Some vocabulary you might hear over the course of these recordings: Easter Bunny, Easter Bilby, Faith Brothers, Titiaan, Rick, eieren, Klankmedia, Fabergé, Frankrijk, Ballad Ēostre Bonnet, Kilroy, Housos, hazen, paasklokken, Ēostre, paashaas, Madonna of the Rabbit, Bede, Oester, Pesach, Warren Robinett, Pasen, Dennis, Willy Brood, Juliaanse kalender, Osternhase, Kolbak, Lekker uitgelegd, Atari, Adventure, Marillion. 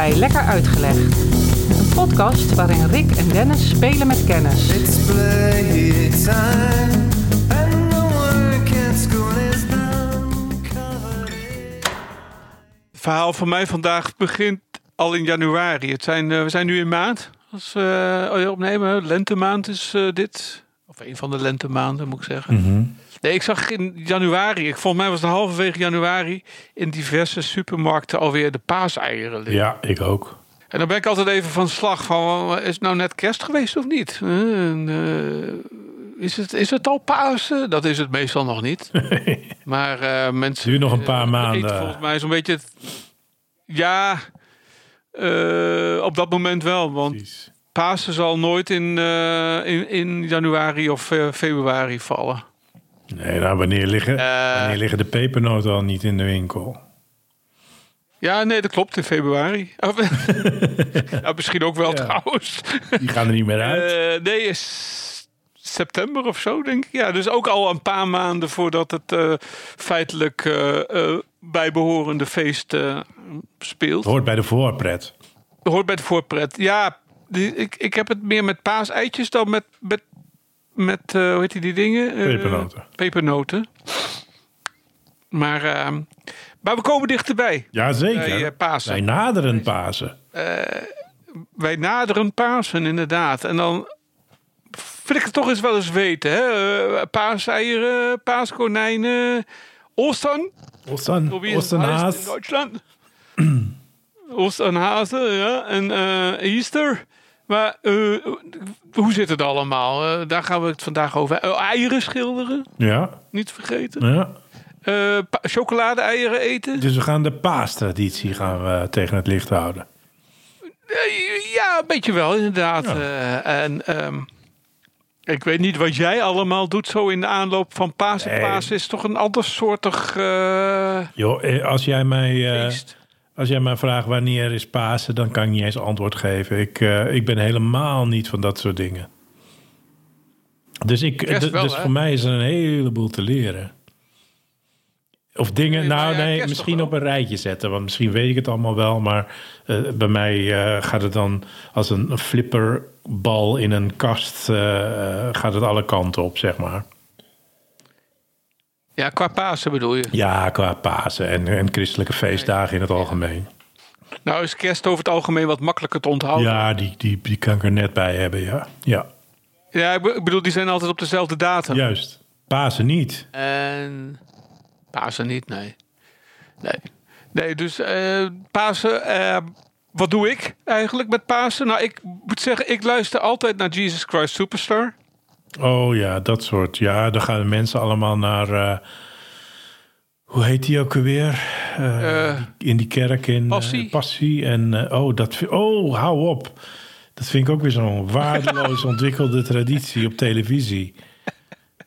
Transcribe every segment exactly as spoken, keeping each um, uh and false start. bij Lekker uitgelegd. Een podcast waarin Rick en Dennis spelen met kennis. Het verhaal van mij vandaag begint al in januari. Het zijn, uh, we zijn nu in maand. Als we uh, opnemen, lentemaand is uh, dit. Of een van de lentemaanden, moet ik zeggen. Mm-hmm. Nee, ik zag in januari, ik, volgens mij was het halverwege januari... in diverse supermarkten alweer de paaseieren liggen. Ja, ik ook. En dan ben ik altijd even van slag van... is het nou net kerst geweest of niet? Uh, uh, is, het, is het al Pasen? Dat is het meestal nog niet. Maar uh, mensen... duurt nog een paar uh, maanden. Eten, volgens mij is een beetje... het, ja... Uh, op dat moment wel, want Precies. Pasen zal nooit in, uh, in, in januari of uh, februari vallen. Nee, nou, wanneer liggen, uh, wanneer liggen de pepernoten al niet in de winkel? Ja, nee, dat klopt, in februari. Ja, misschien ook wel, ja. Trouwens. Die gaan er niet meer uit. Uh, nee, is september of zo, denk ik. Ja, dus ook al een paar maanden voordat het uh, feitelijk... Uh, uh, bijbehorende feest uh, speelt. Hoort bij de voorpret. Hoort bij de voorpret. Ja, die, ik, ik heb het meer met paaseitjes dan met, met, met uh, hoe heet die, die dingen? Uh, pepernoten. Pepernoten. Maar, uh, maar we komen dichterbij. Jazeker. Bij, uh, Pasen. Wij naderen Pasen. Uh, wij naderen Pasen, inderdaad. En dan wil ik het toch eens wel eens weten. Hè? Uh, paaseieren, paaskonijnen... Ostern. Ostern. Osternhase. In Duitsland. Osternhase, ja. En uh, Easter. Maar uh, hoe zit het allemaal? Uh, daar gaan we het vandaag over. Uh, eieren schilderen. Ja. Niet vergeten. Ja. Uh, pa- chocolade-eieren eten. Dus we gaan de paastraditie gaan we tegen het licht houden. Uh, ja, een beetje wel, inderdaad. Ja. Uh, en... Um, Ik weet niet wat jij allemaal doet zo in de aanloop van Pasen. Nee. Pasen is toch een ander soortig... Uh... Joh, als jij mij, uh, als jij mij vraagt wanneer is Pasen... dan kan ik niet eens antwoord geven. Ik, uh, ik ben helemaal niet van dat soort dingen. Dus, ik, d- wel, dus voor mij is er een heleboel te leren. Of dingen... Nee, nou ja, nee, misschien op een rijtje zetten. Want misschien weet ik het allemaal wel. Maar uh, bij mij uh, gaat het dan als een flipper... bal in een kast uh, gaat het alle kanten op, zeg maar. Ja, qua Pasen bedoel je? Ja, qua Pasen en, en christelijke feestdagen in het algemeen. Nou is kerst over het algemeen wat makkelijker te onthouden. Ja, die, die, die kan ik er net bij hebben, ja. Ja, ja, ik bedoel, die zijn altijd op dezelfde datum. Juist, Pasen niet. En Pasen niet, nee. Nee, nee, dus uh, Pasen... Uh, Wat doe ik eigenlijk met Pasen? Nou, ik moet zeggen, ik luister altijd naar Jesus Christ Superstar. Oh ja, dat soort. Ja, dan gaan de mensen allemaal naar... Uh, hoe heet die ook alweer? Uh, uh, in die kerk in Passie. Uh, passie en, uh, oh, dat, oh, hou op. Dat vind ik ook weer zo'n waardeloos ontwikkelde traditie op televisie.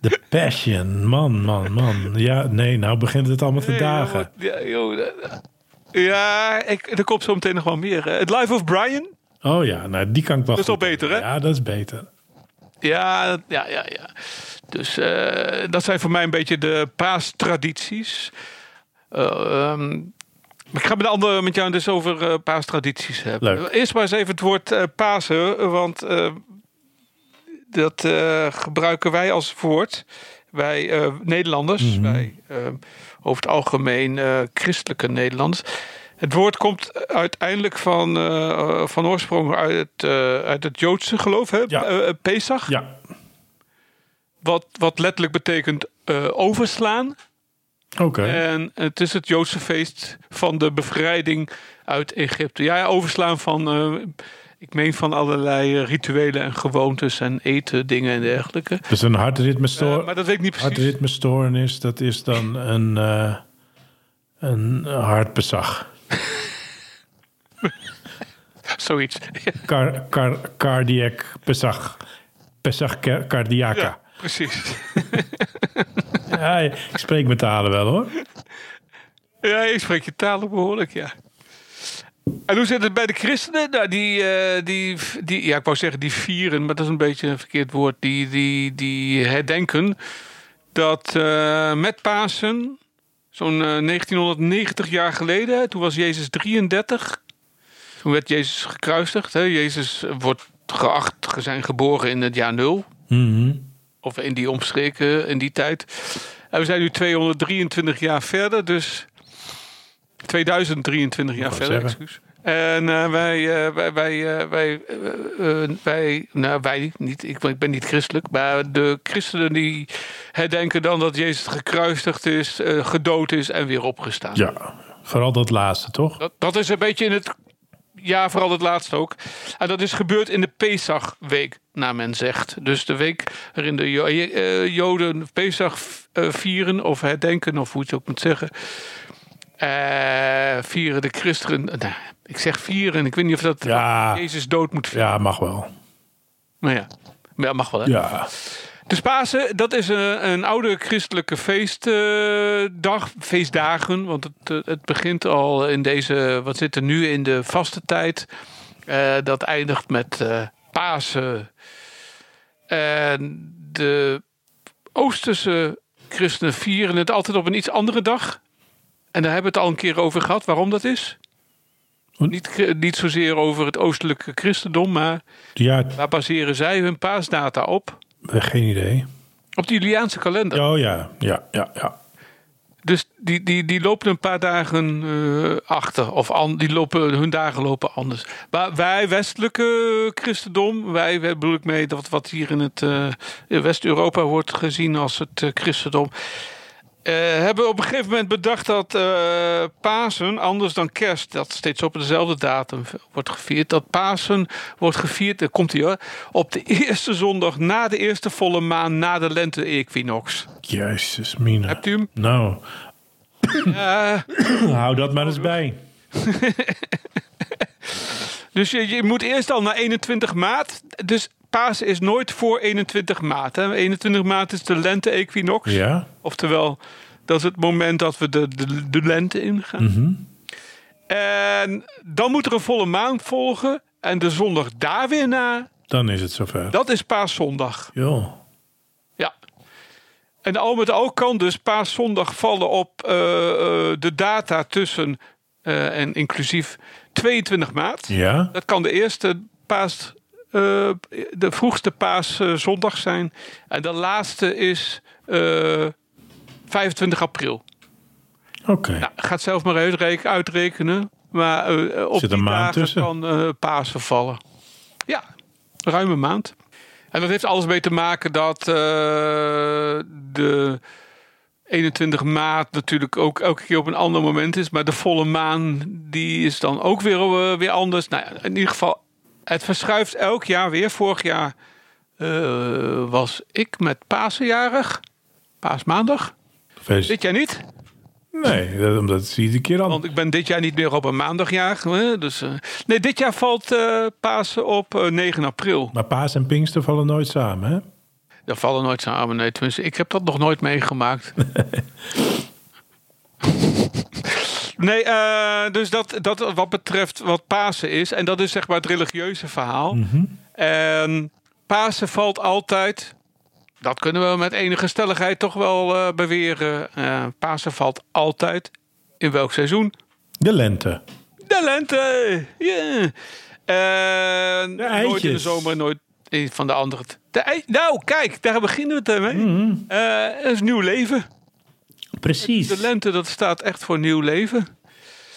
The Passion. Man, man, man. Ja, nee, nou begint het allemaal te nee, dagen. Joh, ja, joh, dat... Ja, ik, er komt zo meteen nog wel meer. Het Life of Brian. Oh ja, nou die kan ik wel. Dat is wel beter, hè? Ja, dat is beter. Ja, dat, ja, ja, ja. Dus uh, dat zijn voor mij een beetje de paastradities. Uh, um, ik ga met, de andere, met jou dus over uh, paastradities hebben. Leuk. Eerst maar eens even het woord uh, Pasen, want uh, dat uh, gebruiken wij als woord. Wij uh, Nederlanders, mm-hmm. wij uh, over het algemeen uh, christelijke Nederlanders. Het woord komt uiteindelijk van, uh, van oorsprong uit, uh, uit het Joodse geloof, hè? Ja. Uh, Pesach. Ja. Wat, wat letterlijk betekent uh, overslaan. Oké. Okay. En het is het Joodse feest van de bevrijding uit Egypte. Ja, overslaan van... Uh, Ik meen van allerlei rituelen en gewoontes en eten, dingen en dergelijke. Dus een hartritmestoor... Uh, maar dat weet ik niet precies. Hartritmestoornis, dat is dan een, uh, een hartbezag. Zoiets. Car, car, cardiac bezag. Pesach cardiaca. Ja, precies. Ja, ik spreek mijn talen wel, hoor. Ja, ik spreek je talen behoorlijk, ja. En hoe zit het bij de christenen? Nou, die, uh, die, die, ja, ik wou zeggen die vieren, maar dat is een beetje een verkeerd woord. Die, die, die herdenken dat uh, met Pasen, zo'n uh, negentienhonderdnegentig jaar geleden, toen was Jezus drieëndertig. Toen werd Jezus gekruisigd. Hè? Jezus wordt geacht zijn geboren in het jaar nul. Mm-hmm. Of in die omstreken, in die tijd. En we zijn nu tweehonderddrieëntwintig jaar verder. Dus tweeduizend drieëntwintig jaar verder, excuus. En uh, wij, uh, wij, wij, uh, wij, uh, wij, nou wij niet, ik, ik ben niet christelijk, maar de christenen die herdenken dan dat Jezus gekruisigd is, uh, gedood is en weer opgestaan. Ja, vooral dat laatste, toch? Dat, dat is een beetje in het, ja, vooral dat laatste ook. En dat is gebeurd in de Pesachweek, naar men zegt. Dus de week waarin de jo- uh, Joden Pesach uh, vieren of herdenken, of hoe je het ook moet zeggen. Uh, vieren de christenen... Nou, ik zeg vieren, ik weet niet of dat ja. Jezus dood moet vieren. Ja, mag wel. Nou ja, ja mag wel, hè? Ja. Dus Pasen, dat is een, een oude christelijke feestdag, feestdagen. Want het, het begint al in deze... Wat zit er nu in de vastentijd? Uh, dat eindigt met uh, Pasen. Uh, de Oosterse christenen vieren het altijd op een iets andere dag... En daar hebben we het al een keer over gehad, waarom dat is. Niet, niet zozeer over het oostelijke christendom, maar ja, waar baseren zij hun paasdata op? Geen idee. Op de Juliaanse kalender. Oh ja, ja, ja. ja. Dus die, die, die lopen een paar dagen uh, achter. Of an, die lopen, hun dagen lopen anders. Maar wij westelijke christendom, wij bedoel ik mee dat wat hier in het uh, West-Europa wordt gezien als het uh, christendom... Uh, hebben op een gegeven moment bedacht dat uh, Pasen, anders dan kerst... dat steeds op dezelfde datum wordt gevierd... dat Pasen wordt gevierd, daar komt hij hoor... op de eerste zondag na de eerste volle maan... na de lente-equinox. Jezus, mina. Hebt u hem? Nou. Ja. Hou dat maar eens bij. Dus je, je moet eerst al naar eenentwintig maart... Dus Pasen is nooit voor eenentwintig maart. Hè? eenentwintig maart is de lente-equinox. Ja. Oftewel, dat is het moment dat we de, de, de lente ingaan. Mm-hmm. En dan moet er een volle maan volgen. En de zondag daar weer na. Dan is het zover. Dat is paaszondag. Jo. Ja. En al met al kan dus paaszondag vallen op uh, uh, de data tussen uh, en inclusief tweeëntwintig maart. Ja. Dat kan de eerste paas... Uh, de vroegste paaszondag uh, zijn. En de laatste is uh, vijfentwintig april. Oké. Okay. Nou, gaat zelf maar uitreken, uitrekenen. Maar uh, op die maand dagen kan uh, Pasen vallen. Ja, ruime maand. En dat heeft alles mee te maken dat uh, de eenentwintig maart natuurlijk ook elke keer op een ander moment is. Maar de volle maan die is dan ook weer, uh, weer anders. Nou ja, in ieder geval... Het verschuift elk jaar weer. Vorig jaar uh, was ik met Pasenjarig. Paasmaandag. Feest. Dit jaar niet. Nee, omdat zie je de keer aan. Want ik ben dit jaar niet meer op een maandagjarig. Dus, uh, nee, dit jaar valt uh, Pasen op uh, negen april. Maar Paas en Pinkster vallen nooit samen, hè? Dat vallen nooit samen, nee. Tenminste, ik heb dat nog nooit meegemaakt. Nee, uh, dus dat, dat wat betreft wat Pasen is. En dat is zeg maar het religieuze verhaal. Mm-hmm. En Pasen valt altijd... Dat kunnen we met enige stelligheid toch wel uh, beweren. Uh, Pasen valt altijd. In welk seizoen? De lente. De lente! Yeah. En de eitjes. Nooit in de zomer, nooit van de andere. De ei- nou, kijk, daar beginnen we het mee. Mm-hmm. Uh, dat is nieuw leven. Precies. De lente, dat staat echt voor nieuw leven.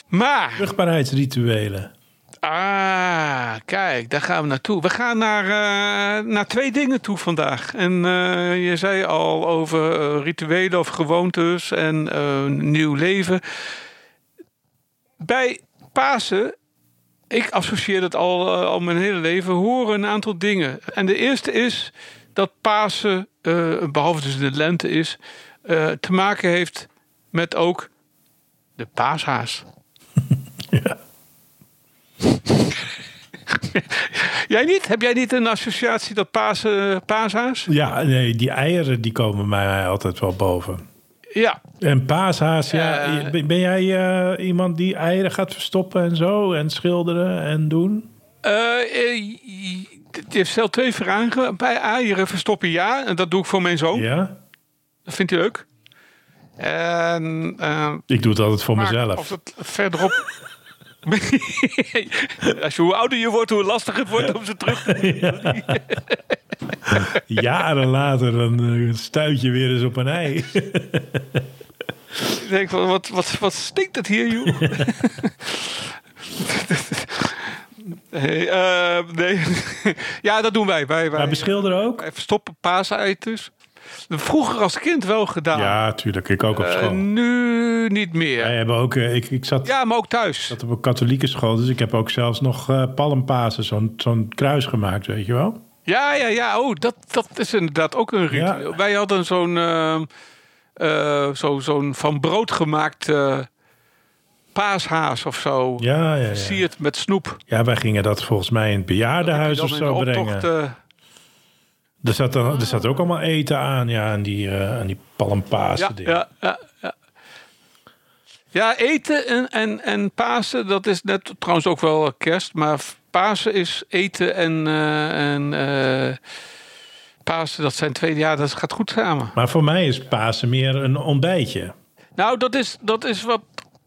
Maar... Vruchtbaarheidsrituelen. Ah, kijk, daar gaan we naartoe. We gaan naar, uh, naar twee dingen toe vandaag. En uh, je zei al over uh, rituelen of gewoontes en uh, nieuw leven. Bij Pasen, ik associeer dat al, uh, al mijn hele leven, horen een aantal dingen. En de eerste is dat Pasen, uh, behalve dus de lente is... Uh, te maken heeft met ook de paashaas. Ja. Jij niet? Heb jij niet een associatie dat paas, uh, paashaas? Ja, nee, die eieren die komen mij altijd wel boven. Ja. En paashaas, ja. Uh, ben jij uh, iemand die eieren gaat verstoppen en zo? En schilderen en doen? Uh, je stelt twee vragen. Bij eieren verstoppen, ja. En dat doe ik voor mijn zoon. Ja. Dat vindt hij leuk. En, uh, ik doe het altijd voor mezelf. Of het verderop... Als je, hoe ouder je wordt, hoe lastiger het wordt om ze terug te nemen. Ja. Jaren later, dan stuit je weer eens op een ei. Ik denk, wat, wat, wat stinkt het hier, joh? Ja. Hey, uh, nee. Ja, dat doen wij. wij, wij maar beschilderen ook? Wij verstoppen paaseitjes. Vroeger als kind wel gedaan. Ja, tuurlijk. Ik ook op school. Uh, nu niet meer. Wij hebben ook, uh, ik, ik zat, ja, maar ook thuis. Ik zat op een katholieke school, dus ik heb ook zelfs nog uh, palmpasen, zo'n, zo'n kruis gemaakt, weet je wel? Ja, ja, ja. Oh, dat, dat is inderdaad ook een ritueel. Ja. Wij hadden zo'n, uh, uh, zo, zo'n van brood gemaakt... Uh, paashaas of zo, ja, ja, ja. versierd met snoep. Ja, wij gingen dat volgens mij in het bejaardenhuis of zo brengen. Uh... Er, zat er, er zat ook allemaal eten aan, ja, aan die, uh, aan die palmpasen. Ja, dingen. Ja, ja, ja. ja, eten en, en, en Pasen, dat is net trouwens ook wel kerst, maar Pasen is eten en, uh, en uh, Pasen, dat zijn twee, ja, dat gaat goed samen. Maar voor mij is Pasen meer een ontbijtje. Nou, dat is, dat is wat...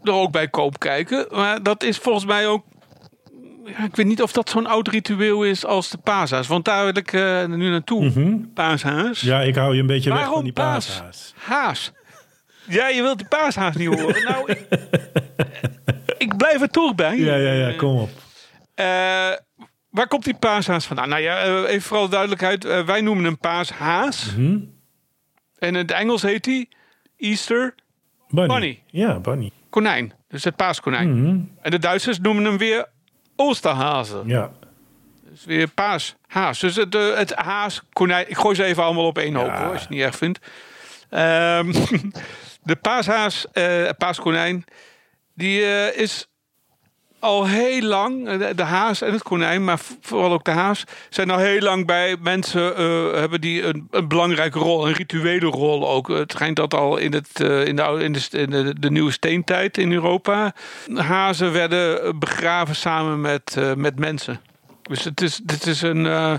er ook bij koop kijken. Maar dat is volgens mij ook... Ja, ik weet niet of dat zo'n oud ritueel is als de paashaas. Want daar wil ik uh, nu naartoe. Mm-hmm. Paashaas. Ja, ik hou je een beetje Waarom weg van die paashaas. Haas? Ja, je wilt de paashaas niet horen. Nou, ik, ik blijf er toch bij. Ja, ja, ja, kom op. Uh, waar komt die paashaas vandaan? Nou ja, uh, even vooral duidelijkheid. Uh, wij noemen hem paashaas. Mm-hmm. En in het Engels heet hij Easter Bunny. Bunny. Ja, Bunny. Konijn, dus het paaskonijn. Mm-hmm. En de Duitsers noemen hem weer Osternhase. Ja. Dus weer paashaas. Dus het, het haas, konijn... Ik gooi ze even allemaal op één hoop, ja. hoor, als je het niet erg vindt. Um, de paashaas, uh, paaskonijn... die uh, is al heel lang... De, de haas en het konijn, maar vooral ook de haas... zijn al heel lang bij mensen... Uh, hebben die een, een belangrijke rol, een rituele rol ook. Het schijnt dat al in, het, uh, in, de, in, de, in de, de nieuwe steentijd in Europa... hazen werden begraven samen met, uh, met mensen. Dus het is, dit is een, uh,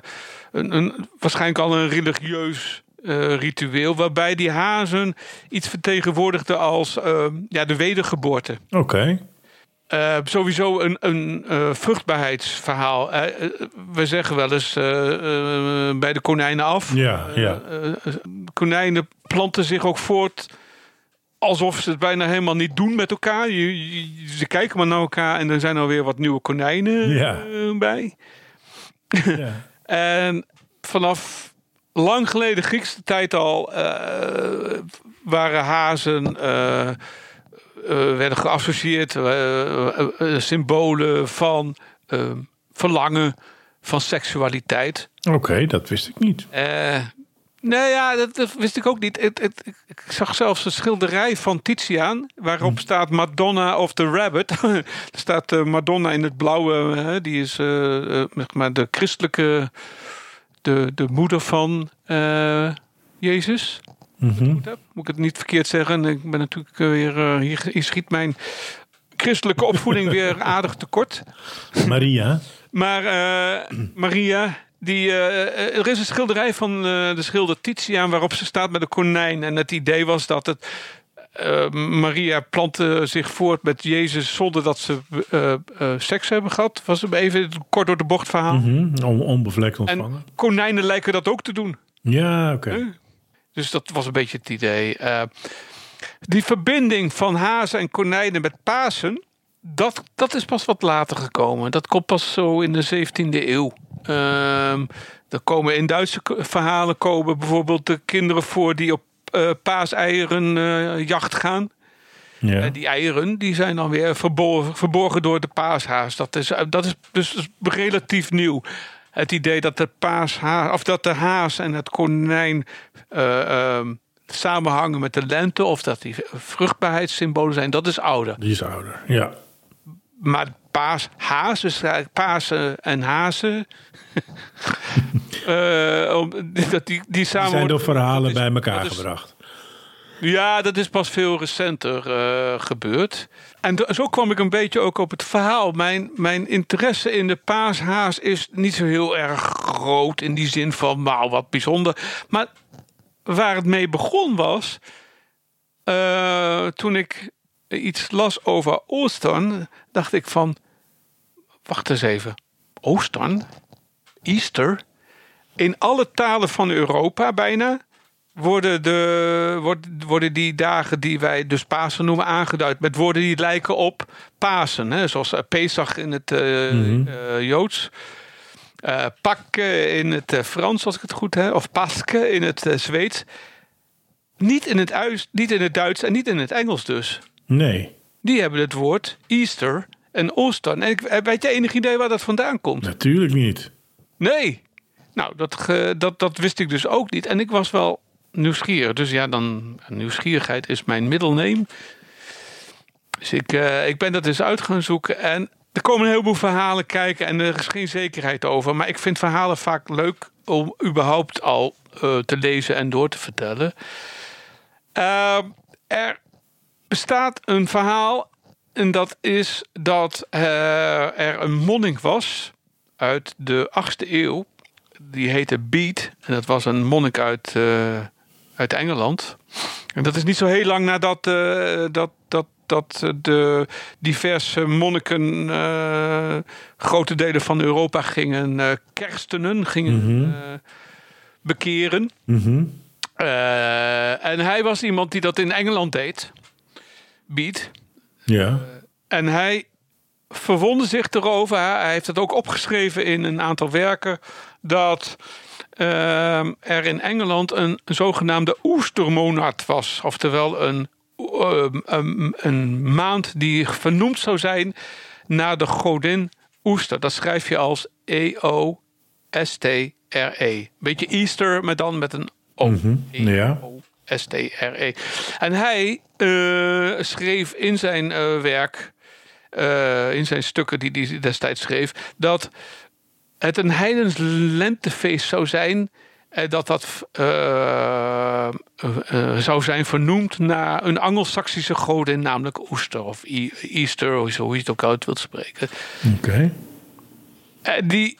een, een, waarschijnlijk al een religieus... Uh, ritueel, waarbij die hazen iets vertegenwoordigden als uh, ja, de wedergeboorte. Oké. Okay. Uh, sowieso een, een uh, vruchtbaarheidsverhaal. Uh, uh, we zeggen wel eens uh, uh, bij de konijnen af. Ja, ja. Uh, uh, konijnen planten zich ook voort alsof ze het bijna helemaal niet doen met elkaar. Je, je, ze kijken maar naar elkaar en er zijn alweer wat nieuwe konijnen ja. uh, bij. Ja. En vanaf... lang geleden, Griekse tijd al, uh, waren hazen, uh, uh, werden geassocieerd, uh, uh, uh, symbolen van uh, verlangen, van seksualiteit. Oké, okay, dat wist ik niet. Uh, nou ja, dat, dat wist ik ook niet. Het, het, ik zag zelfs een schilderij van Titiaan, waarop hm. staat Madonna of the Rabbit. Er staat uh, Madonna in het blauwe, uh, die is uh, uh, maar de christelijke... De, de moeder van uh, Jezus. Mm-hmm. Moet ik het niet verkeerd zeggen? Ik ben natuurlijk weer. Uh, hier, hier schiet mijn christelijke opvoeding weer aardig tekort. Maria. maar uh, Maria, die, uh, er is een schilderij van uh, de schilder Titiaan waarop ze staat met een konijn. En het idee was dat het. Uh, Maria plantte zich voort met Jezus zonder dat ze uh, uh, seks hebben gehad. Was even een kort door de bocht verhaal. Mm-hmm. On- onbevlekt ontvangen. En konijnen lijken dat ook te doen. Ja, oké. Okay. Uh, dus dat was een beetje het idee. Uh, die verbinding van hazen en konijnen met Pasen, dat, dat is pas wat later gekomen. Dat komt pas zo in de zeventiende eeuw. Uh, er komen in Duitse verhalen komen bijvoorbeeld de kinderen voor die op Uh, paaseieren uh, jacht gaan. Ja. Uh, die eieren die zijn dan weer verborgen, verborgen door de paashaas. Dat is, uh, dat is dus relatief nieuw. Het idee dat de paashaas, of dat de haas en het konijn uh, um, samenhangen met de lente, of dat die vruchtbaarheidssymbolen zijn, dat is ouder. Die is ouder, ja. Maar paashaas, dus Pasen en hazen. uh, om, dat die, die, samen die zijn door verhalen is, bij elkaar is, gebracht. Ja, dat is pas veel recenter uh, gebeurd. En d- zo kwam ik een beetje ook op het verhaal. Mijn, mijn interesse in de paashaas is niet zo heel erg groot. In die zin van, wauw, wat bijzonder. Maar waar het mee begon was... Uh, toen ik iets las over Oostern, dacht ik van... Wacht eens even. Oostern? Easter? In alle talen van Europa bijna worden, de, worden die dagen die wij dus Pasen noemen aangeduid. Met woorden die lijken op Pasen. Hè? Zoals Pesach in het uh, mm-hmm. uh, Joods. Uh, Pakken in het uh, Frans, als ik het goed heb. Of Pasken in het uh, Zweeds. Niet in het, uis, niet in het Duits en niet in het Engels dus. Nee. Die hebben het woord Easter en Ostern. En ik, weet je enig idee waar dat vandaan komt? Natuurlijk niet. Nee. Nou, dat, dat, dat wist ik dus ook niet. En ik was wel nieuwsgierig. Dus ja, dan nieuwsgierigheid is mijn middelneem. Dus ik, uh, ik ben dat eens uit gaan zoeken. En er komen een heleboel verhalen kijken. En er is geen zekerheid over. Maar ik vind verhalen vaak leuk om überhaupt al uh, te lezen en door te vertellen. Uh, er bestaat een verhaal. En dat is dat uh, er een monnik was uit de achtste eeuw. Die heette Bede. En dat was een monnik uit, uh, uit Engeland. En dat is niet zo heel lang nadat uh, dat, dat, dat de diverse monniken uh, grote delen van Europa gingen uh, kerstenen, gingen mm-hmm. uh, bekeren. Mm-hmm. Uh, en hij was iemand die dat in Engeland deed. Bede. Ja. Uh, en hij verwondde zich erover. Hij heeft het ook opgeschreven in een aantal werken. Dat uh, er in Engeland een zogenaamde oestermonat was. Oftewel een, uh, um, een maand die vernoemd zou zijn naar de godin Oester. Dat schrijf je als E O S T R E. Beetje Easter, maar dan met een O. Mm-hmm. E O S T R E. En hij uh, schreef in zijn uh, werk, uh, in zijn stukken die hij destijds schreef, dat het een heidens lentefeest zou zijn. Dat dat uh, uh, zou zijn vernoemd naar een Angelsaksische godin. Namelijk Oester of e- Easter. Of zo, hoe je het ook uit wilt spreken. Oké. Okay. Uh, die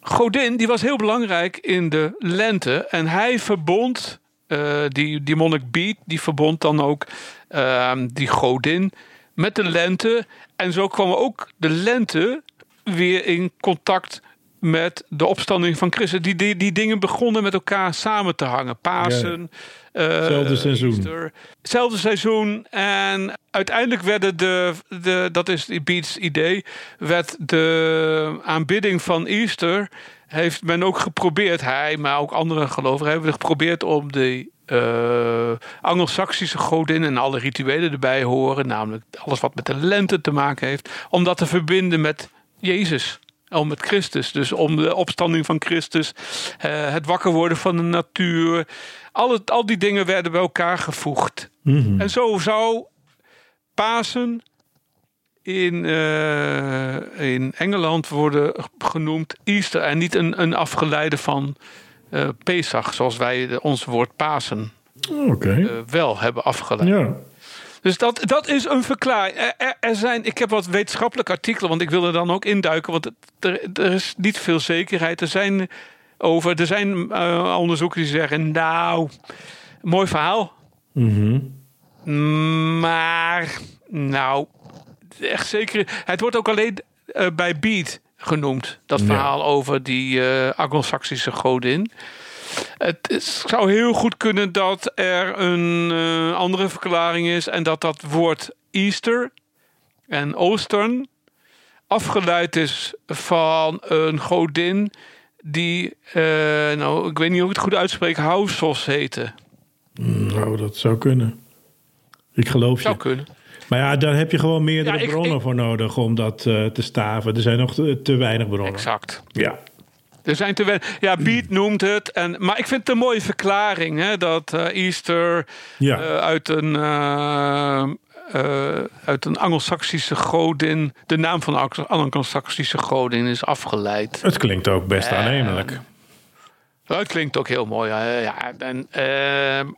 godin die was heel belangrijk in de lente. En hij verbond, uh, die, die monnik Bede, die verbond dan ook uh, die godin met de lente. En zo kwam ook de lente weer in contact met de opstanding van Christus. Die, die, die dingen begonnen met elkaar samen te hangen. Pasen. Ja, uh, hetzelfde seizoen. Easter, hetzelfde seizoen. En uiteindelijk werden de, de dat is Bede's idee, werd de aanbidding van Easter, heeft men ook geprobeerd, hij, maar ook andere gelovigen, hebben geprobeerd om de uh, Angelsaksische godin en alle rituelen erbij horen, namelijk alles wat met de lente te maken heeft, om dat te verbinden met Jezus. Om met Christus, dus om de opstanding van Christus, uh, het wakker worden van de natuur. Al, het, al die dingen werden bij elkaar gevoegd. Mm-hmm. En zo zou Pasen in, uh, in Engeland worden genoemd Easter. En niet een, een afgeleide van uh, Pesach, zoals wij de, ons woord Pasen okay. uh, wel hebben afgeleid. Ja. Dus dat, dat is een verklaring. Er, er zijn, ik heb wat wetenschappelijke artikelen, want ik wil er dan ook induiken. Want er, er is niet veel zekerheid. Er zijn, over, er zijn uh, onderzoeken die zeggen, nou, mooi verhaal. Mm-hmm. Maar, nou, echt zeker. Het wordt ook alleen uh, bij Bede genoemd. Dat ja. verhaal over die uh, Angelsaksische godin. Het is, zou heel goed kunnen dat er een uh, andere verklaring is. En dat dat woord Easter en Oostern afgeleid is van een godin die, uh, nou, ik weet niet hoe ik het goed uitspreek, Housos heette. Nou, dat zou kunnen. Ik geloof je. Zou kunnen. Maar ja, daar heb je gewoon meerdere ja, ik, bronnen ik, voor nodig om dat uh, te staven. Er zijn nog te, te weinig bronnen. Exact. Ja. Er zijn te weinig. Ja, Bede noemt het. En, maar ik vind het een mooie verklaring. Hè, dat uh, Easter ja. uh, uit een, uh, uh, uit een Angelsaksische godin, de naam van de Angelsaksische godin is afgeleid. Het klinkt ook best uh, aannemelijk. Het klinkt ook heel mooi. Uh, ja, en, uh,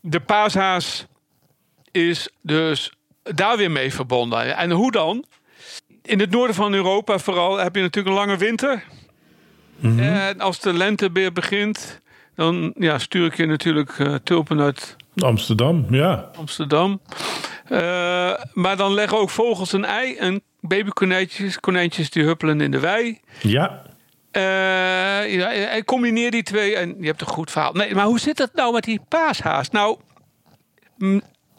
de paashaas is dus daar weer mee verbonden. En hoe dan? In het noorden van Europa vooral heb je natuurlijk een lange winter. Mm-hmm. En als de lente weer begint, dan ja, stuur ik je natuurlijk uh, tulpen uit Amsterdam. Ja. Amsterdam. Uh, maar dan leggen ook vogels een ei en babykonijntjes, konijntjes die huppelen in de wei. Ja. Uh, ja, combineer die twee en je hebt een goed verhaal. Nee, maar hoe zit dat nou met die paashaas? Nou,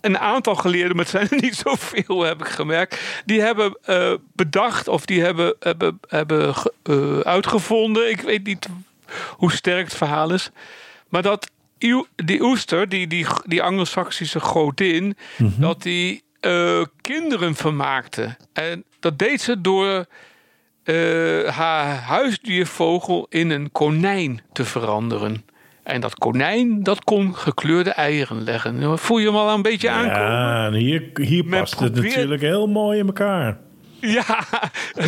een aantal geleerden, maar het zijn er niet zoveel, heb ik gemerkt. Die hebben uh, bedacht of die hebben, hebben, hebben uh, uitgevonden. Ik weet niet hoe sterk het verhaal is. Maar dat die Ēostre, die, die, die Anglo-Saxische godin, mm-hmm. dat die uh, kinderen vermaakte. En dat deed ze door... Uh, haar huisdiervogel in een konijn te veranderen. En dat konijn, dat kon gekleurde eieren leggen. Voel je hem al een beetje ja, aankomen? Ja, hier, hier past probeert... het natuurlijk heel mooi in elkaar. Ja,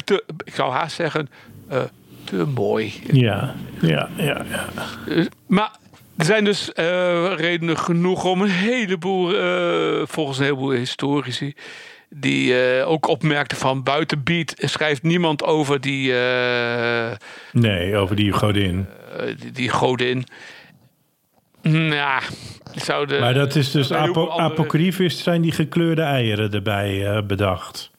te, ik zou haast zeggen, uh, te mooi. Ja, ja, ja. ja. Uh, maar er zijn dus uh, redenen genoeg om een heleboel, uh, volgens een heleboel historici... die uh, ook opmerkte van buiten Beat schrijft niemand over die... Uh, nee, over die godin. Uh, die, die godin. Ja, zouden... Maar dat is dus apo- andere... apocrifisch zijn die gekleurde eieren erbij uh, bedacht.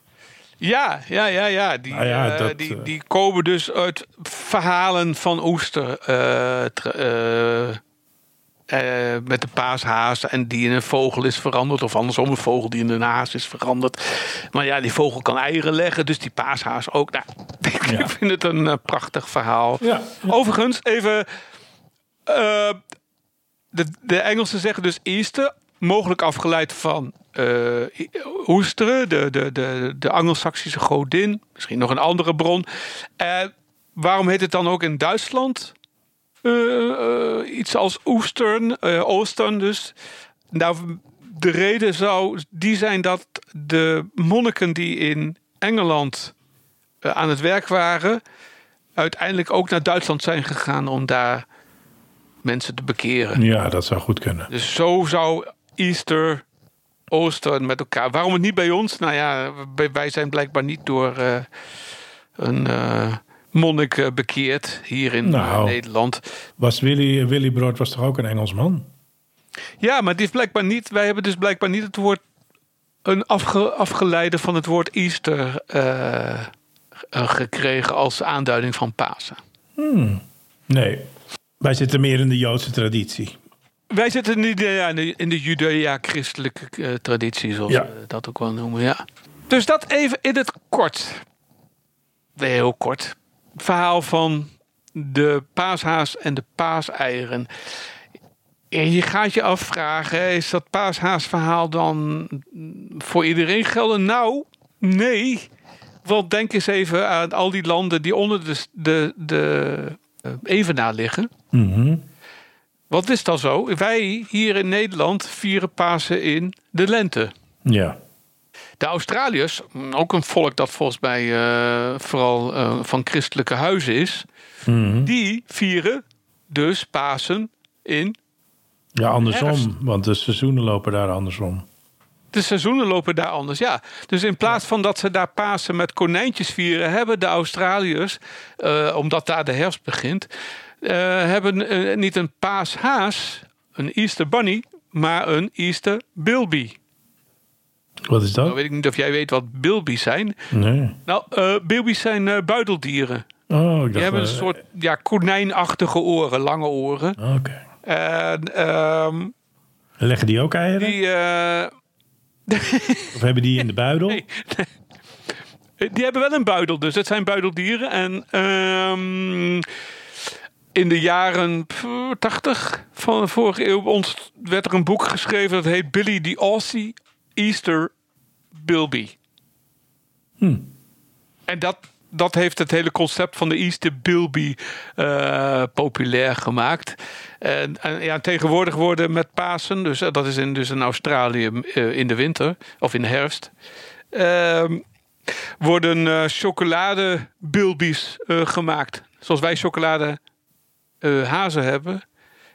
Ja, ja, ja, ja. Die, ah, ja uh, dat, die, die komen dus uit verhalen van Ēostre... Uh, tra- uh, Uh, met de paashaas en die in een vogel is veranderd. Of andersom een vogel die in een haas is veranderd. Maar ja, die vogel kan eieren leggen. Dus die paashaas ook. Nou, ik ja. vind het een uh, prachtig verhaal. Ja. Overigens, even... Uh, de, de Engelsen zeggen dus Ēostre. Mogelijk afgeleid van uh, Ēostre. De, de, de, de Angelsaksische godin. Misschien nog een andere bron. Uh, waarom heet het dan ook in Duitsland... Uh, uh, iets als Ostern, uh, Ostern dus. Nou, de reden zou die zijn dat de monniken die in Engeland uh, aan het werk waren... uiteindelijk ook naar Duitsland zijn gegaan om daar mensen te bekeren. Ja, dat zou goed kunnen. Dus zo zou Easter, Ostern met elkaar... Waarom het niet bij ons? Nou ja, wij zijn blijkbaar niet door uh, een... Uh, monnik bekeerd hier in nou, Nederland. Was Willy, Willy Brood was toch ook een Engelsman? Ja, maar die is blijkbaar niet. Wij hebben dus blijkbaar niet het woord een afge, afgeleide van het woord Easter uh, gekregen als aanduiding van Pasen. Hmm. Nee, wij zitten meer in de Joodse traditie. Wij zitten niet ja, in de, in de Judea-christelijke uh, traditie, zoals ja. we dat ook wel noemen. Ja. Dus dat even in het kort. Nee, heel kort. Verhaal van de paashaas en de paaseieren. En je gaat je afvragen, is dat paashaasverhaal dan voor iedereen gelden? Nou, nee. Want denk eens even aan al die landen die onder de, de, de evenaar liggen. Mm-hmm. Wat is dan zo? Wij hier in Nederland vieren Pasen in de lente. Ja. De Australiërs, ook een volk dat volgens mij uh, vooral uh, van christelijke huizen is... Mm-hmm. Die vieren dus Pasen in Ja, andersom, herfst. Want de seizoenen lopen daar andersom. De seizoenen lopen daar anders, ja. Dus in plaats van dat ze daar Pasen met konijntjes vieren... hebben de Australiërs, uh, omdat daar de herfst begint... Uh, hebben uh, niet een paashaas, een Easter Bunny, maar een Easter Bilby... Wat is dat? Nou, weet ik niet of jij weet wat bilbies zijn. Nee. Nou, uh, bilbies zijn uh, buideldieren. Oh, ik dacht, die hebben een uh, soort ja, konijnachtige oren, lange oren. Oké. Okay. En, um, leggen die ook eieren? Die, uh, of hebben die in de buidel? Nee, nee. Die hebben wel een buidel, dus het zijn buideldieren. En um, in de jaren tachtig van de vorige eeuw ons werd er een boek geschreven dat heet Billy the Aussie Easter Bilby. Hm. En dat, dat heeft het hele concept van de Easter Bilby uh, populair gemaakt. En, en ja, tegenwoordig worden met Pasen, dus uh, dat is in, dus in Australië uh, in de winter of in de herfst, uh, worden uh, chocolade Bilbies uh, gemaakt. Zoals wij chocolade uh, hazen hebben,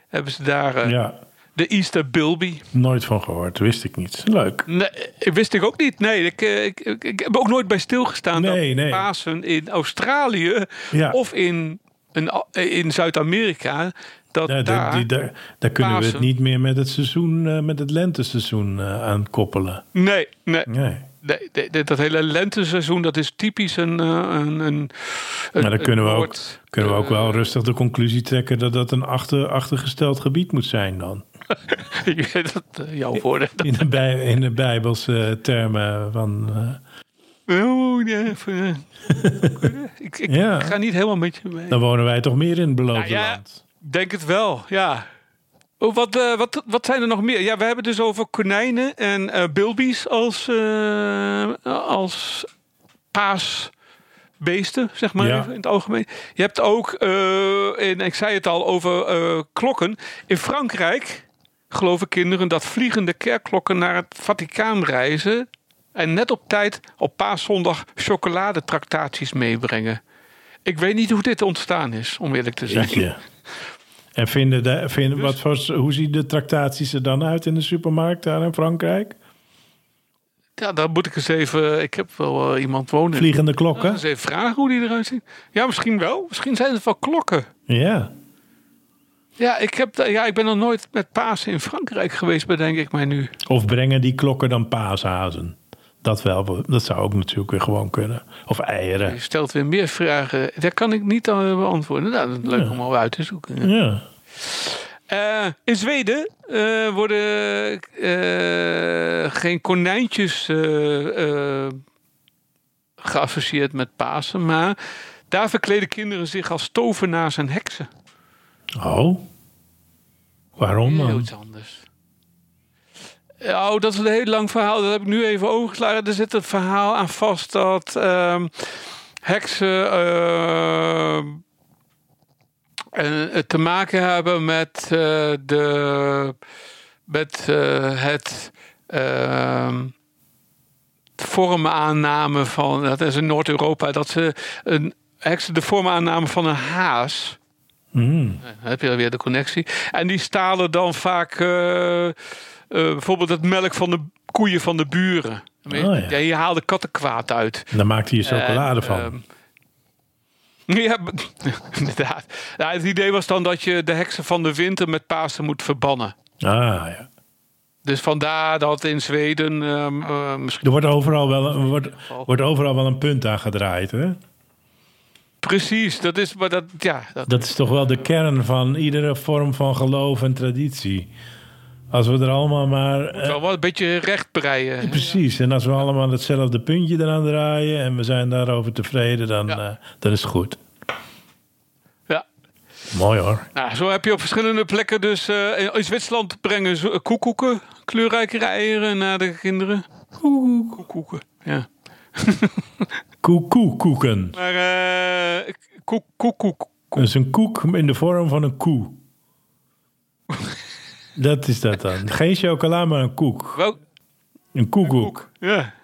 hebben ze daar. Uh, ja. De Easter Bilby. Nooit van gehoord, wist ik niet. Leuk. Nee, wist ik ook niet. Nee, ik, ik, ik, ik heb ook nooit bij stilgestaan nee, dat nee. Pasen in Australië ja. of in een, in Zuid-Amerika. Dat ja, daar, die, daar, daar kunnen Pasen. We het niet meer met het seizoen, uh, met het lenteseizoen uh, aan koppelen. Nee, nee. nee. Nee, de, de, dat hele lenteseizoen, dat is typisch een... een, een, een maar dan kunnen we, woord, ook, kunnen we uh, ook wel rustig de conclusie trekken... dat dat een achter, achtergesteld gebied moet zijn dan. dat, jouw woorden. In de, bij, in de Bijbelse termen van... Uh, Oh, ja. ik, ik ja. ga niet helemaal met je mee. Dan wonen wij toch meer in het beloofde nou ja, land. Denk het wel, ja. Oh, wat, uh, wat, wat zijn er nog meer? Ja, we hebben dus over konijnen en uh, bilbies als, uh, als paasbeesten, zeg maar, ja. in het algemeen. Je hebt ook, uh, en ik zei het al, over uh, klokken. In Frankrijk geloven kinderen dat vliegende kerkklokken naar het Vaticaan reizen... en net op tijd op paaszondag chocoladetractaties meebrengen. Ik weet niet hoe dit ontstaan is, om eerlijk te zijn. Ja. En vinden de, vinden, dus, wat voor, hoe zien de tractaties er dan uit in de supermarkt daar in Frankrijk? Ja, daar moet ik eens even... Ik heb wel uh, iemand wonen. Vliegende klokken? Nou, eens even vragen hoe die eruit zien. Ja, misschien wel. Misschien zijn het wel klokken. Ja. Ja, ik, heb, ja, ik ben nog nooit met Pasen in Frankrijk geweest, bedenk ik mij nu. Of brengen die klokken dan paashazen? Dat wel, dat zou ook natuurlijk weer gewoon kunnen. Of eieren. Je stelt weer meer vragen. Daar kan ik niet aan beantwoorden. Nou, dat is leuk ja. om al uit te zoeken. Ja. Uh, in Zweden uh, worden uh, geen konijntjes uh, uh, geassocieerd met Pasen. Maar daar verkleden kinderen zich als tovenaars en heksen. Oh, waarom dan? Heel iets anders. Oh, dat is een heel lang verhaal. Dat heb ik nu even overgeslagen. Er zit een verhaal aan vast dat uh, heksen uh, uh, te maken hebben met uh, de met uh, het uh, vormaanname van. Dat is in Noord-Europa dat ze een heksen de vormaanname van een haas. Mm. Dan heb je alweer de connectie. En die stalen dan vaak. Uh, Uh, bijvoorbeeld het melk van de koeien van de buren. Oh, ja. Ja, je haalde kattenkwaad uit. En daar maakte je chocolade en, van. Um, ja, inderdaad. Nou, het idee was dan dat je de heksen van de winter met Pasen moet verbannen. Ah, ja. Dus vandaar dat in Zweden... Um, uh, misschien er wordt overal wel een, wordt, wordt overal wel een punt aan gedraaid, hè? Precies, dat is... Maar dat, ja, dat, dat is toch wel de kern van iedere vorm van geloof en traditie. Als we er allemaal maar... Moet wel wat een beetje recht breien. Ja, precies, en als we ja. allemaal hetzelfde puntje eraan draaien... en we zijn daarover tevreden, dan, ja. uh, dan is het goed. Ja. Mooi hoor. Nou, zo heb je op verschillende plekken dus... Uh, in Zwitserland brengen koekoeken, kleurrijke eieren naar de kinderen. Koekoeken, ja. Koekoeken. Maar uh, koekoeken. Dat is een koek in de vorm van een koe. Dat is dat dan. Geen chocola, maar een koek. Wel, een koekoek. Een koek. Ja.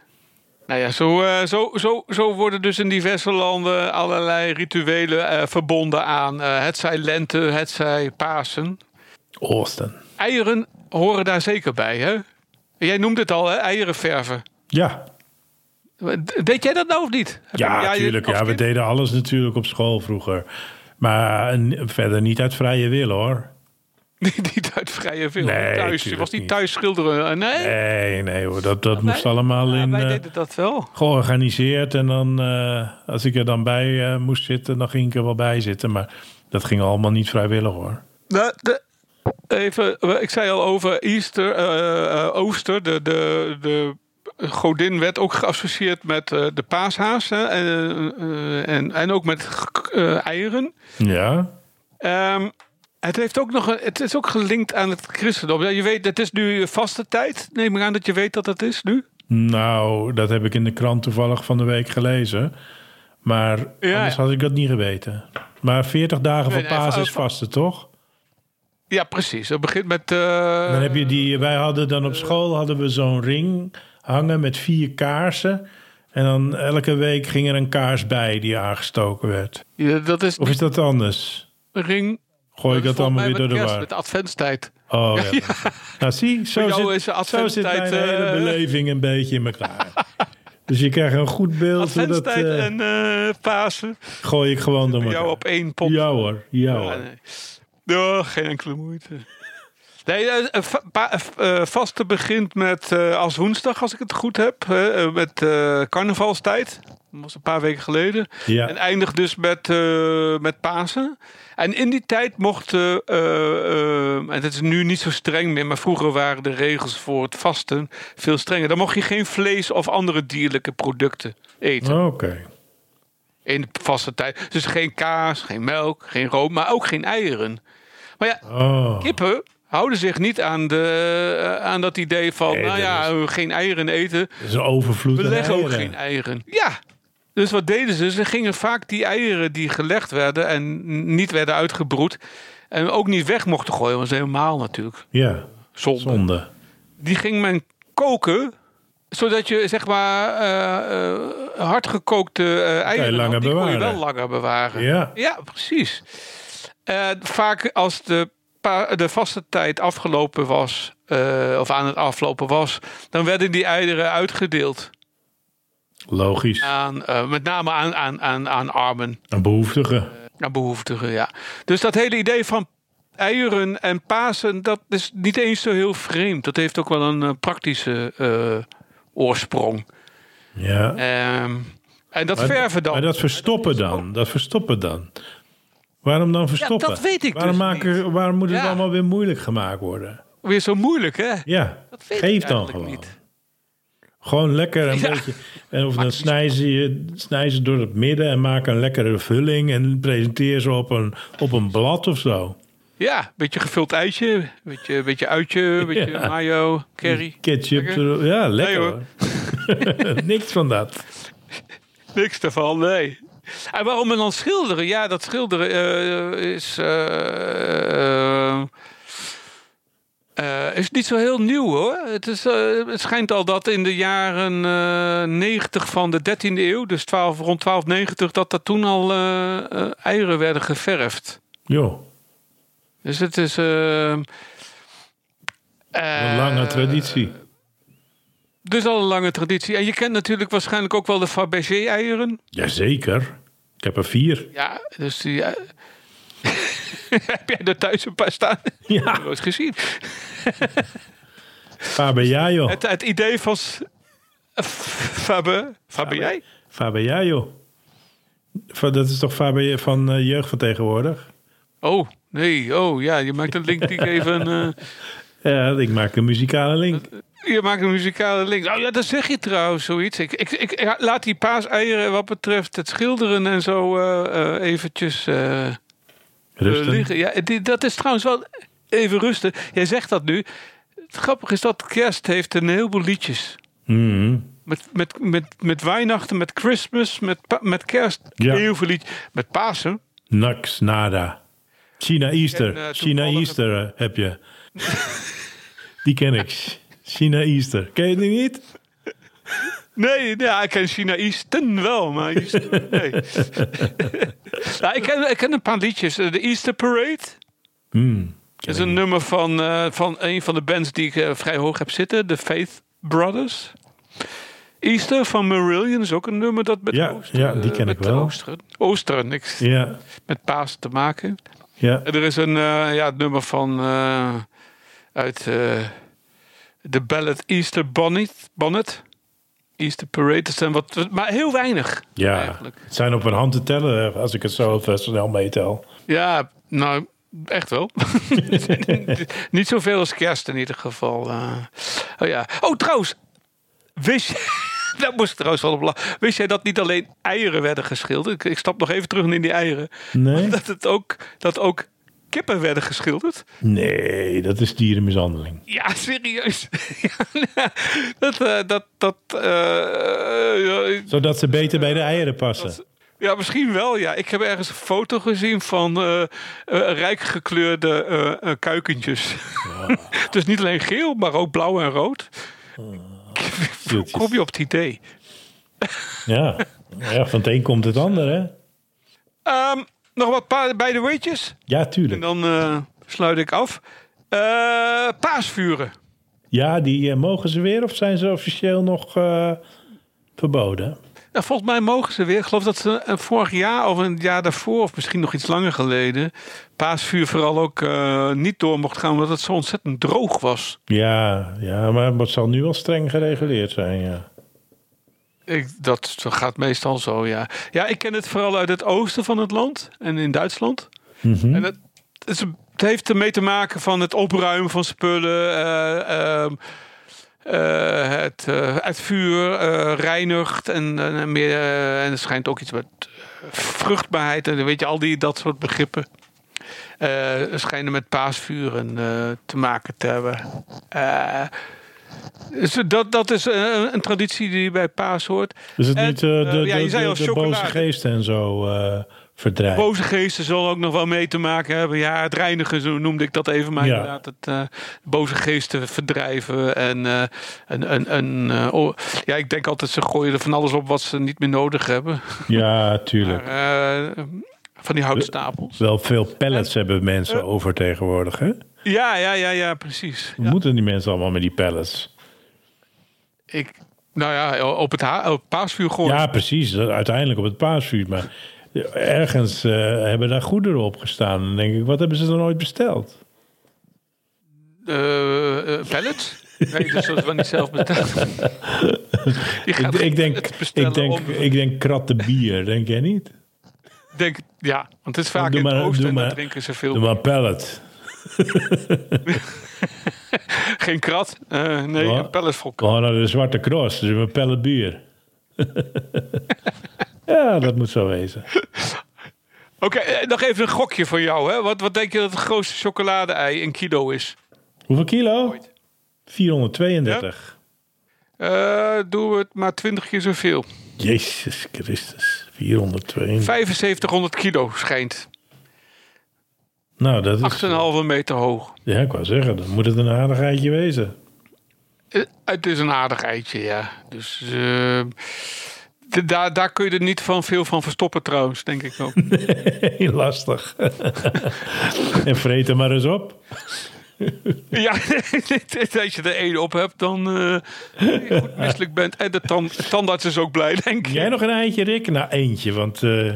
Nou ja, zo, uh, zo, zo, zo worden dus in diverse landen allerlei rituelen uh, verbonden aan. Uh, het zij lente, het zij Pasen. Oosten. Eieren horen daar zeker bij, hè? Jij noemde het al, hè? Eieren verven. Ja. Deed jij dat nou of niet? Ja, ja tuurlijk. Ja, we deden alles natuurlijk op school vroeger. Maar verder niet uit vrije wil, hoor. Niet uit vrije film. Nee, thuis. Was die thuis schilderen? Nee, nee, nee hoor. Dat, dat ja, moest wij, allemaal ja, in. Wij deden dat wel. Georganiseerd. En dan, uh, als ik er dan bij uh, moest zitten, dan ging ik er wel bij zitten. Maar dat ging allemaal niet vrijwillig hoor. De, de, even, ik zei al over Easter, uh, Ooster. De, de, de godin werd ook geassocieerd met uh, de paashaas. Hè, en, uh, en, en ook met uh, eieren. Ja. Um, Het, heeft ook nog een, het is ook gelinkt aan het christendom. Je weet, het is nu vaste tijd. Neem ik aan dat je weet dat dat is nu? Nou, dat heb ik in de krant toevallig van de week gelezen. Maar ja, anders had ik dat niet geweten. Maar veertig dagen nee, van nee, Pasen is vaste, toch? Ja, precies. Dat begint met... Uh, dan heb je die, wij hadden dan op school hadden we zo'n ring hangen met vier kaarsen. En dan elke week ging er een kaars bij die aangestoken werd. Ja, dat is of is dat anders? Ring... Gooi ik dat allemaal weer door de war. Met adventstijd. Oh ja. ja. Nou zie, zo zit, is zo zit mijn uh, hele beleving een beetje in elkaar. Dus je krijgt een goed beeld. Adventstijd uh, en uh, Pasen. Gooi ik gewoon door jou op één pot. Ja hoor, ja hoor. Nee. Oh, geen enkele moeite. Nee, vaste begint met uh, als woensdag, als ik het goed heb. Uh, met uh, carnavalstijd. Dat was een paar weken geleden. Ja. En eindigt dus met, uh, met Pasen. En in die tijd mochten... Uh, uh, en dat is nu niet zo streng meer... maar vroeger waren de regels voor het vasten veel strenger. Dan mocht je geen vlees of andere dierlijke producten eten. Oké. Okay. In de vaste tijd. Dus geen kaas, geen melk, geen room... maar ook geen eieren. Maar ja, oh. kippen... houden zich niet aan, de, aan dat idee van... Nee, nou ja, is, geen eieren eten. Dat is een overvloed. We leggen ook geen eieren. Ja, dus wat deden ze? Ze gingen vaak die eieren die gelegd werden... en niet werden uitgebroed... en ook niet weg mochten gooien. Want dat is helemaal natuurlijk. Ja, zonde. zonde. Die ging men koken... zodat je, zeg maar, uh, uh, hardgekookte uh, eieren... die bewaren. kon je wel langer bewaren. Ja, ja precies. Uh, vaak als de... de vaste tijd afgelopen was, uh, of aan het aflopen was, dan werden die eieren uitgedeeld. Logisch. Aan, uh, met name aan, aan, aan, aan armen. Aan behoeftigen. Uh, aan behoeftigen, ja. Dus dat hele idee van eieren en Pasen, dat is niet eens zo heel vreemd. Dat heeft ook wel een uh, praktische uh, oorsprong. Ja. Um, en dat maar, verven dan. Maar dat verstoppen dan. Dat verstoppen dan. Waarom dan verstoppen? Ja, dat weet ik waarom dus maken, Waarom moet het ja. allemaal weer moeilijk gemaakt worden? Weer zo moeilijk, hè? Ja, dat weet geef ik dan gewoon. Niet. Gewoon lekker een ja. beetje... En of dan snij ze, snij ze door het midden en maak een lekkere vulling... en presenteer ze op een, op een blad of zo. Ja, beetje gevuld eitje, beetje, beetje uitje, beetje ja. mayo, curry. Ketchup, lekker. Ja, lekker nee, hoor. Niks van dat. Niks daarvan, nee. En waarom we dan schilderen? Ja, dat schilderen uh, is, uh, uh, uh, is niet zo heel nieuw hoor. Het, is, uh, het schijnt al dat in de jaren uh, negentig van de dertiende eeuw, dus twaalf, rond twaalf negentig, dat dat toen al uh, uh, eieren werden geverfd. Jo. Dus het is... Uh, uh, een lange traditie. Dus al een lange traditie. En je kent natuurlijk waarschijnlijk ook wel de Fabergé eieren. Jazeker. Ik heb er vier. Ja, dus die... Ja. Heb jij er thuis een paar staan? Ja. Dat heb ik nooit gezien. Fabergé, joh. Het, het idee van... Faber... Fabergé? Fabergé, joh. Dat is toch Fabergé van uh, jeugd van tegenwoordig? Oh, nee. Oh, ja. Je maakt een link die ik even... Uh... Ja, ik maak een muzikale link. Je maakt een muzikale link. Oh ja, dat zeg je trouwens, zoiets. Ik, ik, ik laat die paaseieren wat betreft het schilderen en zo uh, uh, eventjes uh, uh, liggen. Ja, die, dat is trouwens wel even rusten. Jij zegt dat nu. Het grappige is dat kerst heeft een heleboel liedjes. Mm. Met, met, met, met Weihnachten, met Christmas, met, met kerst. Ja. Heel veel liedjes. Met Pasen. Naks, nada. China Easter. En, uh, China Easter uh, heb je. Die ken ik. China Easter. Ken je die niet? Nee, ja, ik ken China Easter wel, maar Easter, nee. nou, ik, ken, ik ken een paar liedjes. De Easter Parade. Mm, dat is een nummer van, uh, van een van de bands die ik uh, vrij hoog heb zitten. De Faith Brothers. Easter van Marillion is ook een nummer dat met ja, Ooster, ja, die ken uh, ik wel. Ooster, Ooster niks ja. met paas te maken. Ja. En er is een uh, ja, nummer van... Uh, uit... Uh, de Ballad Ēostre Bonnet, Bonnet. Easter Parade zijn wat, maar heel weinig. Ja, eigenlijk. Het zijn op een hand te tellen als ik het zo snel meetel. Ja, nou, echt wel. Niet zoveel als kerst in ieder geval. Uh, oh ja. Oh, trouwens, wist je... Dat moest ik trouwens wel op lachen. Wist jij dat niet alleen eieren werden geschilderd? Ik, ik stap nog even terug in die eieren. Nee. Dat het ook... Dat ook kippen werden geschilderd. Nee, dat is dierenmishandeling. Ja, serieus. dat, uh, dat, dat, uh, Zodat ze beter bij de eieren passen. Ze, ja, misschien wel. Ja. Ik heb ergens een foto gezien van uh, uh, rijk gekleurde uh, uh, kuikentjes. Ja. Dus niet alleen geel, maar ook blauw en rood. Hoe oh, kom je op het idee? ja. ja, van het een komt het ander, hè? Um, Nog wat pa- bij de weetjes? Ja, tuurlijk. En dan uh, sluit ik af. Uh, paasvuren. Ja, die uh, mogen ze weer? Of zijn ze officieel nog... Uh, verboden? Nou, volgens mij mogen ze weer. Ik geloof dat ze vorig jaar of een jaar daarvoor, of misschien nog iets langer geleden, paasvuur vooral ook uh, niet door mocht gaan, omdat het zo ontzettend droog was. Ja, ja, maar het zal nu al streng gereguleerd zijn, ja. Ik, dat gaat meestal zo, ja. Ja, ik ken het vooral uit het oosten van het land en in Duitsland. Mm-hmm. En het, het heeft ermee te maken van het opruimen van spullen, uh, uh, Uh, het, uh, het vuur uh, reinigt en, en, meer, uh, en er schijnt ook iets met vruchtbaarheid en weet je, al die dat soort begrippen uh, schijnen met paasvuren uh, te maken te hebben. Uh, dus dat, dat is een, een traditie die bij paas hoort. Is het en, niet uh, de, uh, ja, je zei al, de, de boze geesten en zo uh, verdrijven? Boze geesten zullen ook nog wel mee te maken hebben. Ja, het reinigen, zo noemde ik dat even. Maar ja, inderdaad, het uh, boze geesten verdrijven. En, uh, en, en, en uh, oh, ja, ik denk altijd, ze gooien er van alles op wat ze niet meer nodig hebben. Ja, tuurlijk. Maar, uh, van die houtstapels. Wel veel pallets en, hebben mensen uh, over tegenwoordig, hè? Ja, ja, ja, ja, precies. Hoe ja. moeten die mensen allemaal met die pallets? Ik, nou ja, op het, ha- op het paasvuur gooien. Ja, precies. Uiteindelijk op het paasvuur, maar... Ergens uh, hebben daar goederen op gestaan. Dan denk ik, wat hebben ze dan ooit besteld? Uh, uh, pallets? Nee, dat zullen ze wel niet zelf bestellen. ik, ik, denk, bestellen ik, denk, om... ik denk kratten bier, denk jij niet? Denk, ja, want het is vaak in het oosten en dan drinken ze veel. Doe maar pallet. Geen krat, uh, nee, oh, een pallet vol krat. Oh, nou, de Zwarte Cross, dus een pallet bier. Ja, dat moet zo wezen. Oké, okay, nog even een gokje voor jou. Hè? Wat, wat denk je dat het grootste chocolade-ei in kilo is? Hoeveel kilo? Ooit. vierhonderdtweeëndertig. Ja? Uh, doe het maar twintig keer zoveel. Jezus Christus, vierhonderdtweeëndertig. vijfenzeventighonderd kilo schijnt. Nou, dat is... acht komma vijf meter hoog. Ja, ik wou zeggen, dan moet het een aardig eitje wezen. Uh, het is een aardig eitje, ja. Dus... Uh... Daar, daar kun je er niet van veel van verstoppen trouwens, denk ik ook. Nee, lastig. En vreet er maar eens op. Ja, als je er één op hebt, dan uh, je goed misselijk bent. En de tand, tandarts is ook blij, denk ik. Jij nog een eitje, Rick? Nou, eentje, want... Uh,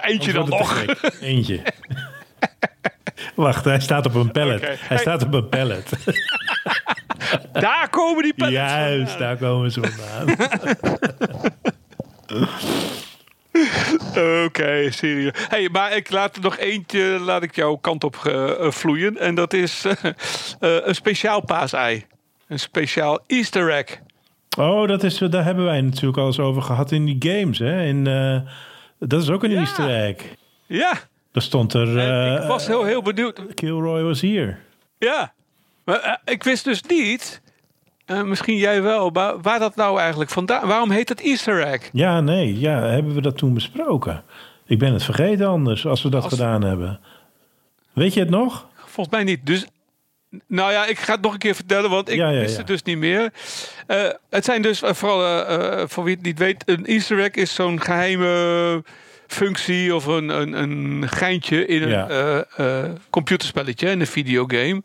eentje dan nog. Eentje. Wacht, hij staat op een pallet. Okay. Hij staat op een pallet. Daar komen die pallets vandaan. Juist, daar komen ze vandaan. Oké, okay, serieus. Hey, maar ik laat er nog eentje, laat ik jouw kant op uh, vloeien. En dat is uh, uh, een speciaal paasei. Een speciaal Easter egg. Oh, dat is, daar hebben wij natuurlijk al eens over gehad in die games. Hè? In, uh, dat is ook een ja. Easter egg. Ja. Daar stond er... Uh, ik was heel, heel benieuwd. Kilroy was hier. Ja. Maar uh, ik wist dus niet... Uh, misschien jij wel, maar waar dat nou eigenlijk vandaan? Waarom heet het Easter egg? Ja, nee, ja, hebben we dat toen besproken? Ik ben het vergeten anders, als we dat als... gedaan hebben. Weet je het nog? Volgens mij niet. Dus, nou ja, ik ga het nog een keer vertellen, want ik ja, ja, wist ja. het dus niet meer. Uh, het zijn dus, uh, vooral uh, uh, voor wie het niet weet... een Easter egg is zo'n geheime functie of een, een, een geintje in ja. een uh, uh, computerspelletje, in een videogame...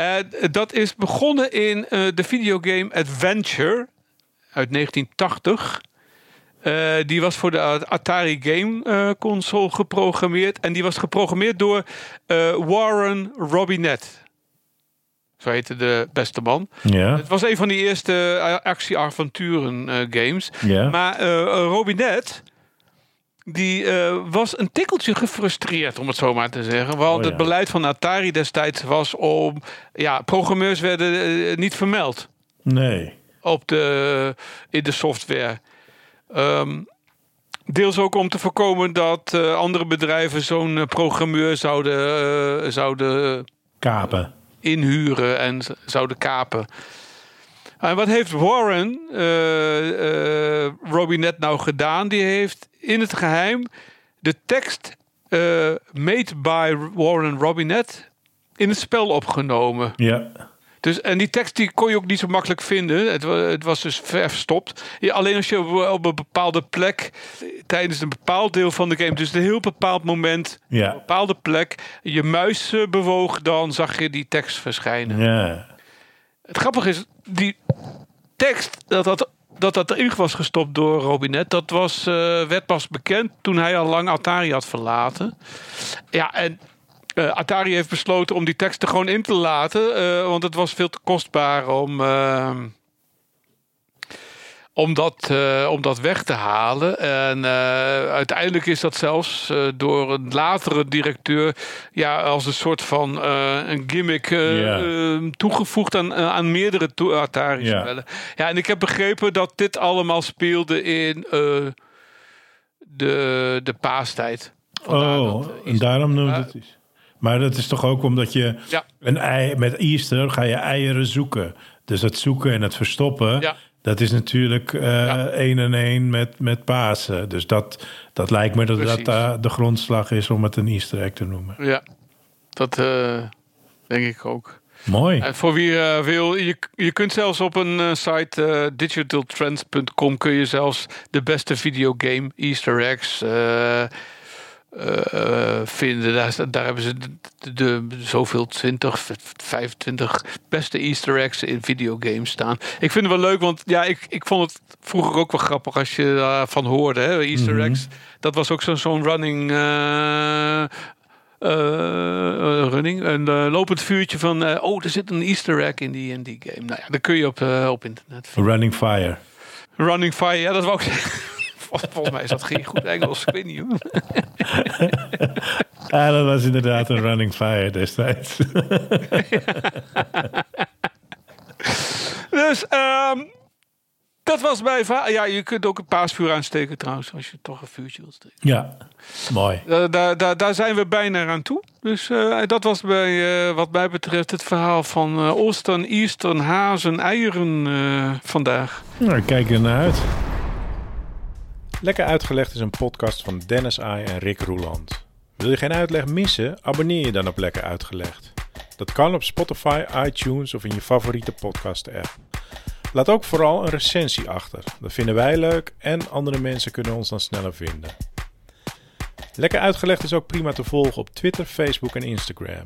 Uh, dat is begonnen in uh, de videogame Adventure uit negentien tachtig. Uh, die was voor de Atari game uh, console geprogrammeerd. En die was geprogrammeerd door uh, Warren Robinett. Zo heette de beste man. Ja. Het was een van de eerste actie-avonturen uh, games. Ja. Maar uh, Robinett... Die uh, was een tikkeltje gefrustreerd, om het zo maar te zeggen. Want oh, ja. het beleid van Atari destijds was om... Ja, programmeurs werden uh, niet vermeld. Nee. Op de, in de software. Um, deels ook om te voorkomen dat uh, andere bedrijven zo'n uh, programmeur zouden... Uh, zouden kapen. Uh, inhuren en z- zouden kapen. En wat heeft Warren uh, uh, Robinett nou gedaan? Die heeft... in het geheim de tekst uh, made by Warren Robinett in het spel opgenomen. Ja. Dus, en die tekst die kon je ook niet zo makkelijk vinden. Het, het was dus verstopt. Ja, alleen als je op, op een bepaalde plek, tijdens een bepaald deel van de game, dus een heel bepaald moment, ja. een bepaalde plek, je muis bewoog, dan zag je die tekst verschijnen. Ja. Het grappige is, die tekst, dat had dat dat erin was gestopt door Robinett, dat was, uh, werd pas bekend toen hij al lang Atari had verlaten. Ja, en uh, Atari heeft besloten om die teksten gewoon in te laten, uh, want het was veel te kostbaar om... Uh, Om dat, uh, om dat weg te halen. En uh, uiteindelijk is dat zelfs uh, door een latere directeur... ja, als een soort van uh, een gimmick uh, yeah. uh, toegevoegd aan, uh, aan meerdere to- Atari-spellen. Yeah. Ja, en ik heb begrepen dat dit allemaal speelde in uh, de, de paastijd. Vandaar oh, dat, uh, en daarom noemt uh, het is. Maar dat is toch ook omdat je... Ja. Een ei, met Easter ga je eieren zoeken. Dus het zoeken en het verstoppen... Ja. Dat is natuurlijk uh, ja. één en één met, met Pasen. Dus dat, dat lijkt me dat Precies. dat uh, de grondslag is om het een Easter egg te noemen. Ja, dat uh, denk ik ook. Mooi. En voor wie uh, wil, je, je kunt zelfs op een uh, site uh, digital trends dot com kun je zelfs de beste videogame Easter eggs uh, uh, vinden. Daar, daar hebben ze de, de, de zoveel twintig, vijfentwintig beste Easter eggs in videogames staan. Ik vind het wel leuk, want ja, ik, ik vond het vroeger ook wel grappig als je daarvan uh, hoorde. Hè? Easter mm-hmm. eggs, dat was ook zo, zo'n running... Uh, Uh, uh, running, een uh, lopend vuurtje van... Uh, oh, er zit een Easter egg in die, in die game. Nou ja, dat kun je op, uh, op internet vinden. Running Fire. Running Fire, ja, dat wou ik zeggen. Volgens mij is dat geen goed Engels, ik weet niet hoor. Ah, dat was inderdaad een Running Fire destijds. Dus, um, dat was bij... Va- ja, je kunt ook een paasvuur aansteken trouwens, als je toch een vuurtje wilt steken. Ja, mooi. Uh, daar, daar, daar zijn we bijna aan toe. Dus uh, dat was bij, uh, wat mij betreft het verhaal van uh, Ostern, Easter, hazen, eieren uh, vandaag. Nou, ik kijk er naar uit. Lekker uitgelegd is een podcast van Dennis Aai en Rick Roeland. Wil je geen uitleg missen? Abonneer je dan op Lekker Uitgelegd. Dat kan op Spotify, iTunes of in je favoriete podcast-app. Laat ook vooral een recensie achter. Dat vinden wij leuk en andere mensen kunnen ons dan sneller vinden. Lekker Uitgelegd is ook prima te volgen op Twitter, Facebook en Instagram.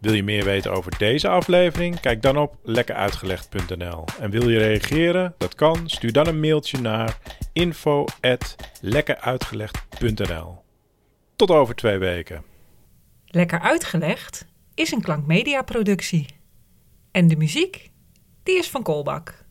Wil je meer weten over deze aflevering? Kijk dan op lekker uitgelegd punt n l. En wil je reageren? Dat kan. Stuur dan een mailtje naar info at lekker uitgelegd punt n l. Tot over twee weken. Lekker Uitgelegd is een Klankmedia productie. En de muziek, die is van Kolbak.